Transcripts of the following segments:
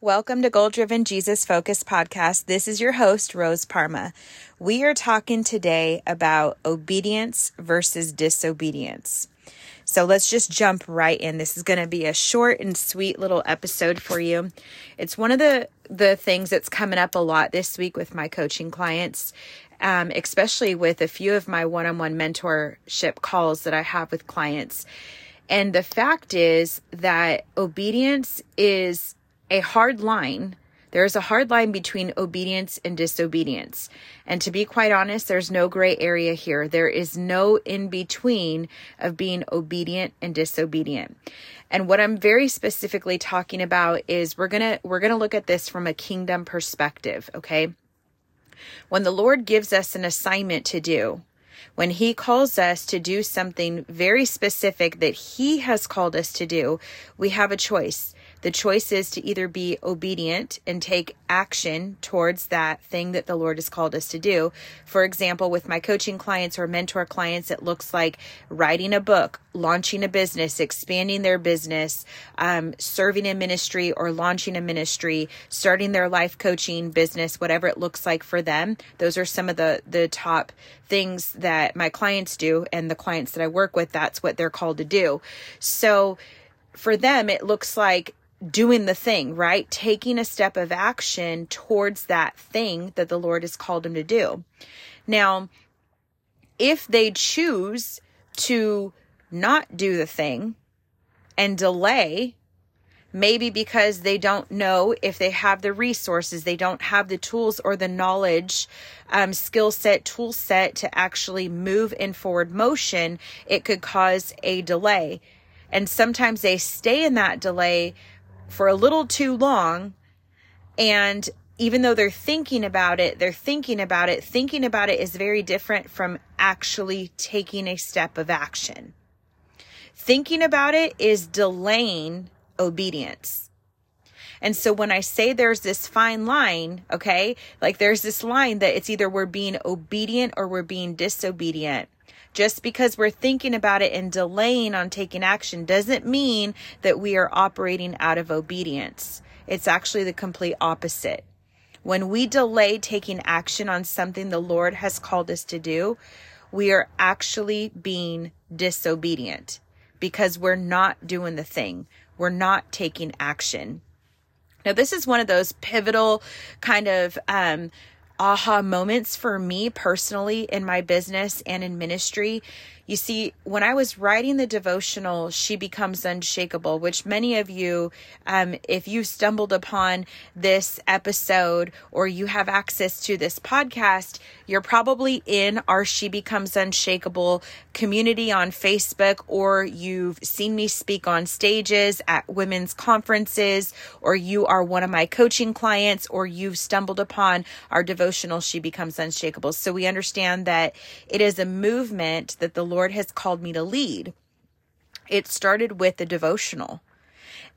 Welcome to Goal Driven Jesus Focused Podcast. This is your host, Rose Parma. We are talking today about obedience versus disobedience. So let's just jump right in. This is going to be a short and sweet little episode for you. It's one of the things that's coming up a lot this week with my coaching clients, especially with a few of my one-on-one mentorship calls that I have with clients. And the fact is that obedience is a hard line. There is a hard line between obedience and disobedience. And to be quite honest, there's no gray area here. There is no in between of being obedient and disobedient. And what I'm very specifically talking about is we're going to look at this from a kingdom perspective, okay? When the Lord gives us an assignment to do, when he calls us to do something very specific that he has called us to do, we have a choice. The choice is to either be obedient and take action towards that thing that the Lord has called us to do. For example, with my coaching clients or mentor clients, it looks like writing a book, launching a business, expanding their business, serving in ministry or launching a ministry, starting their life coaching business, whatever it looks like for them. Those are some of the top things that my clients do, and the clients that I work with, that's what they're called to do. So for them, it looks like doing the thing, right? Taking a step of action towards that thing that the Lord has called them to do. Now, if they choose to not do the thing and delay, maybe because they don't know if they have the resources, they don't have the tools or the knowledge, skill set, tool set to actually move in forward motion, it could cause a delay. And sometimes they stay in that delay for a little too long. And even though they're thinking about it, thinking about it is very different from actually taking a step of action. Thinking about it is delaying obedience. And so when I say there's this fine line, okay, like there's this line that it's either we're being obedient or we're being disobedient. Just because we're thinking about it and delaying on taking action doesn't mean that we are operating out of obedience. It's actually the complete opposite. When we delay taking action on something the Lord has called us to do, we are actually being disobedient because we're not doing the thing. We're not taking action. Now, this is one of those pivotal kind of aha moments for me personally in my business and in ministry. You see, when I was writing the devotional, She Becomes Unshakable, which many of you, if you stumbled upon this episode or you have access to this podcast, you're probably in our She Becomes Unshakable community on Facebook, or you've seen me speak on stages at women's conferences, or you are one of my coaching clients, or you've stumbled upon our devotional, She Becomes Unshakable. So we understand that it is a movement that the Lord has called me to lead. It started with the devotional.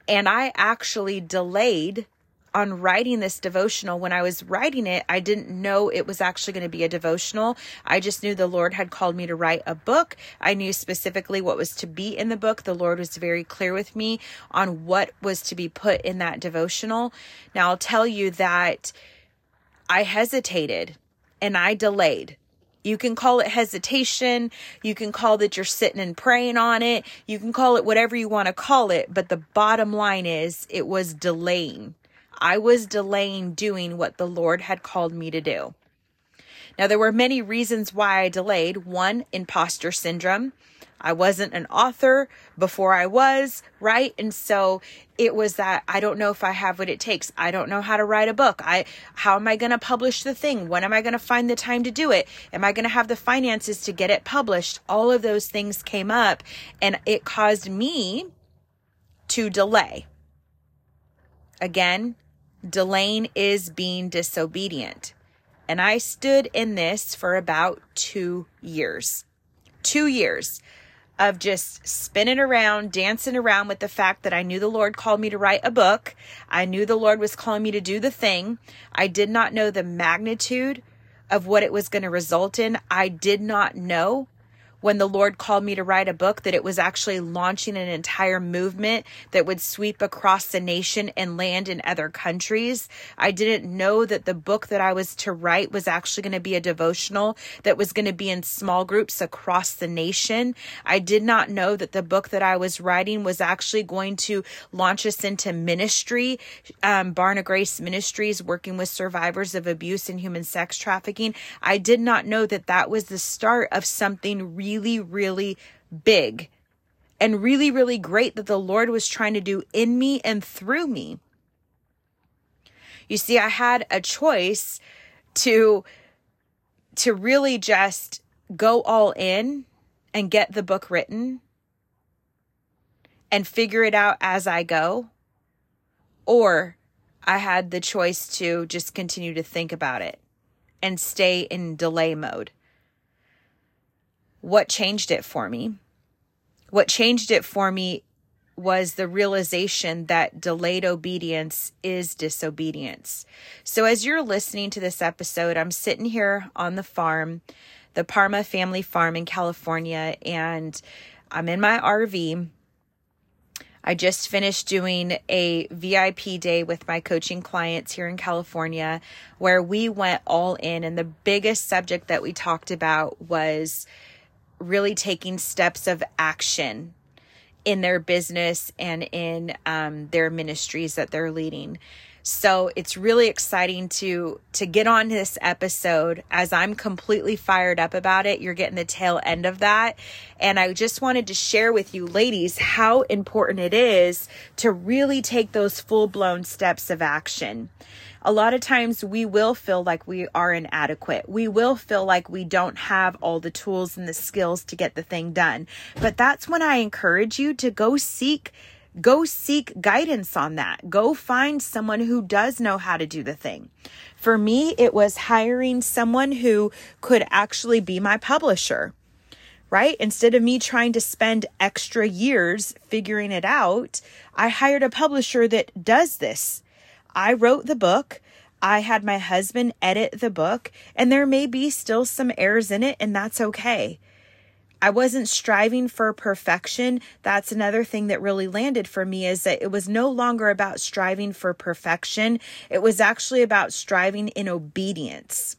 And I actually delayed on writing this devotional. When I was writing it, I didn't know it was actually going to be a devotional. I just knew the Lord had called me to write a book. I knew specifically what was to be in the book. The Lord was very clear with me on what was to be put in that devotional. Now, I'll tell you that I hesitated and I delayed. You can call it hesitation. You can call that you're sitting and praying on it. You can call it whatever you want to call it. But the bottom line is it was delaying. I was delaying doing what the Lord had called me to do. Now, there were many reasons why I delayed. One, imposter syndrome. I wasn't an author before I was, right? And so it was that I don't know if I have what it takes. I don't know how to write a book. How am I going to publish the thing? When am I going to find the time to do it? Am I going to have the finances to get it published? All of those things came up, and it caused me to delay. Again, delaying is being disobedient. And I stood in this for about 2 years. 2 years of just spinning around, dancing around with the fact that I knew the Lord called me to write a book. I knew the Lord was calling me to do the thing. I did not know the magnitude of what it was going to result in. I did not know when the Lord called me to write a book, that it was actually launching an entire movement that would sweep across the nation and land in other countries. I didn't know that the book that I was to write was actually going to be a devotional that was going to be in small groups across the nation. I did not know that the book that I was writing was actually going to launch us into ministry, Barna Grace Ministries, working with survivors of abuse and human sex trafficking. I did not know that that was the start of something really, really big and really, really great that the Lord was trying to do in me and through me. You see, I had a choice to really just go all in and get the book written and figure it out as I go, or I had the choice to just continue to think about it and stay in delay mode. What changed it for me? What changed it for me was the realization that delayed obedience is disobedience. So as you're listening to this episode, I'm sitting here on the farm, the Parma Family Farm in California, and I'm in my RV. I just finished doing a VIP day with my coaching clients here in California, where we went all in, and the biggest subject that we talked about was really taking steps of action in their business and in their ministries that they're leading. So it's really exciting to get on this episode as I'm completely fired up about it. You're getting the tail end of that. And I just wanted to share with you ladies how important it is to really take those full-blown steps of action. A lot of times we will feel like we are inadequate. We will feel like we don't have all the tools and the skills to get the thing done. But that's when I encourage you to go seek guidance on that. Go find someone who does know how to do the thing. For me, it was hiring someone who could actually be my publisher, right? Instead of me trying to spend extra years figuring it out, I hired a publisher that does this. I wrote the book. I had my husband edit the book, and there may be still some errors in it, and that's okay. I wasn't striving for perfection. That's another thing that really landed for me, is that it was no longer about striving for perfection. It was actually about striving in obedience.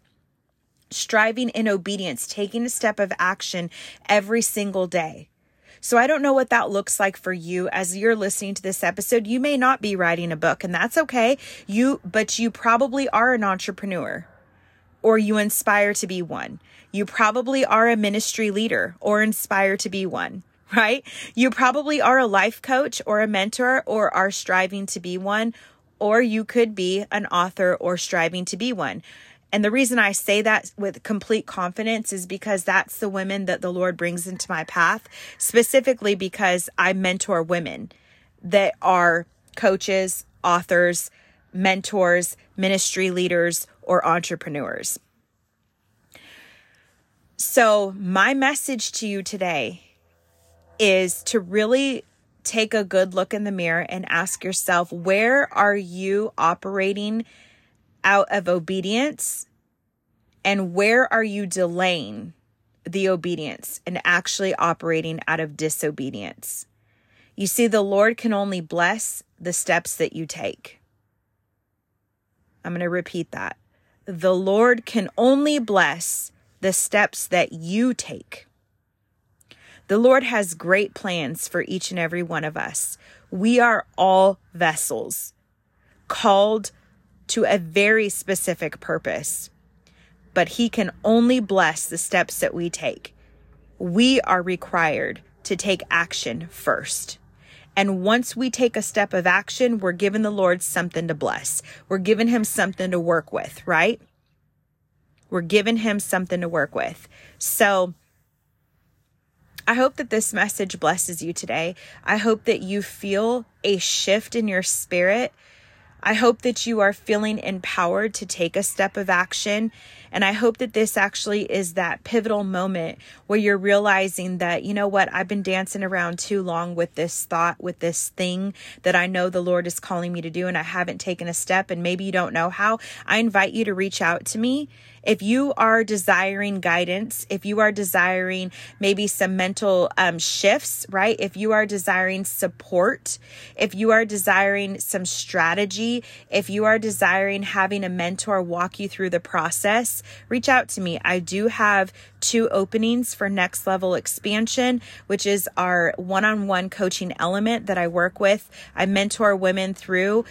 Striving in obedience, taking a step of action every single day. So I don't know what that looks like for you as you're listening to this episode. You may not be writing a book, and that's okay. But you probably are an entrepreneur, or you inspire to be one. You probably are a ministry leader, or inspire to be one, right? You probably are a life coach or a mentor, or are striving to be one, or you could be an author or striving to be one. And the reason I say that with complete confidence is because that's the women that the Lord brings into my path, specifically because I mentor women that are coaches, authors, mentors, ministry leaders, or entrepreneurs. So my message to you today is to really take a good look in the mirror and ask yourself, where are you operating out of obedience, and where are you delaying the obedience and actually operating out of disobedience? You see, the Lord can only bless the steps that you take. I'm going to repeat that. The Lord can only bless the steps that you take. The Lord has great plans for each and every one of us. We are all vessels called to a very specific purpose, but He can only bless the steps that we take. We are required to take action first. And once we take a step of action, we're giving the Lord something to bless. We're giving Him something to work with, right? We're giving Him something to work with. So I hope that this message blesses you today. I hope that you feel a shift in your spirit. I hope that you are feeling empowered to take a step of action. And I hope that this actually is that pivotal moment where you're realizing that, you know what, I've been dancing around too long with this thought, with this thing that I know the Lord is calling me to do, and I haven't taken a step, and maybe you don't know how. I invite you to reach out to me. If you are desiring guidance, if you are desiring maybe some mental shifts, right? If you are desiring support, if you are desiring some strategy, if you are desiring having a mentor walk you through the process, reach out to me. I do have 2 openings for Next Level Expansion, which is our one-on-one coaching element that I work with. I mentor women through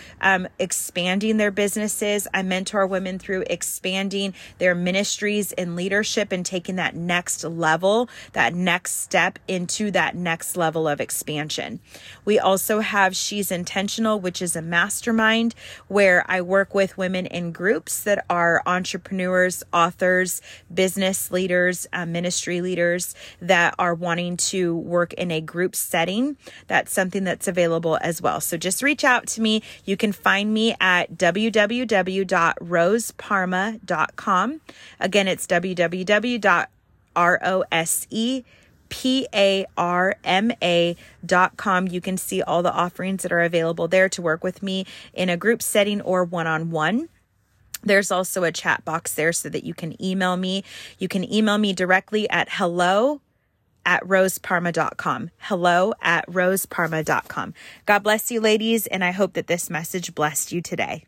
expanding their businesses. I mentor women through expanding their ministries and leadership and taking that next level, that next step into that next level of expansion. We also have She's Intentional, which is a mastermind where I work with women in groups that are entrepreneurs, authors, business leaders, ministry leaders that are wanting to work in a group setting. That's something that's available as well. So just reach out to me. You can find me at www.roseparma.com. Again, it's www.roseparma.com. You can see all the offerings that are available there to work with me in a group setting or one-on-one. There's also a chat box there so that you can email me. You can email me directly at hello@roseparma.com. Hello@roseparma.com. God bless you, ladies, and I hope that this message blessed you today.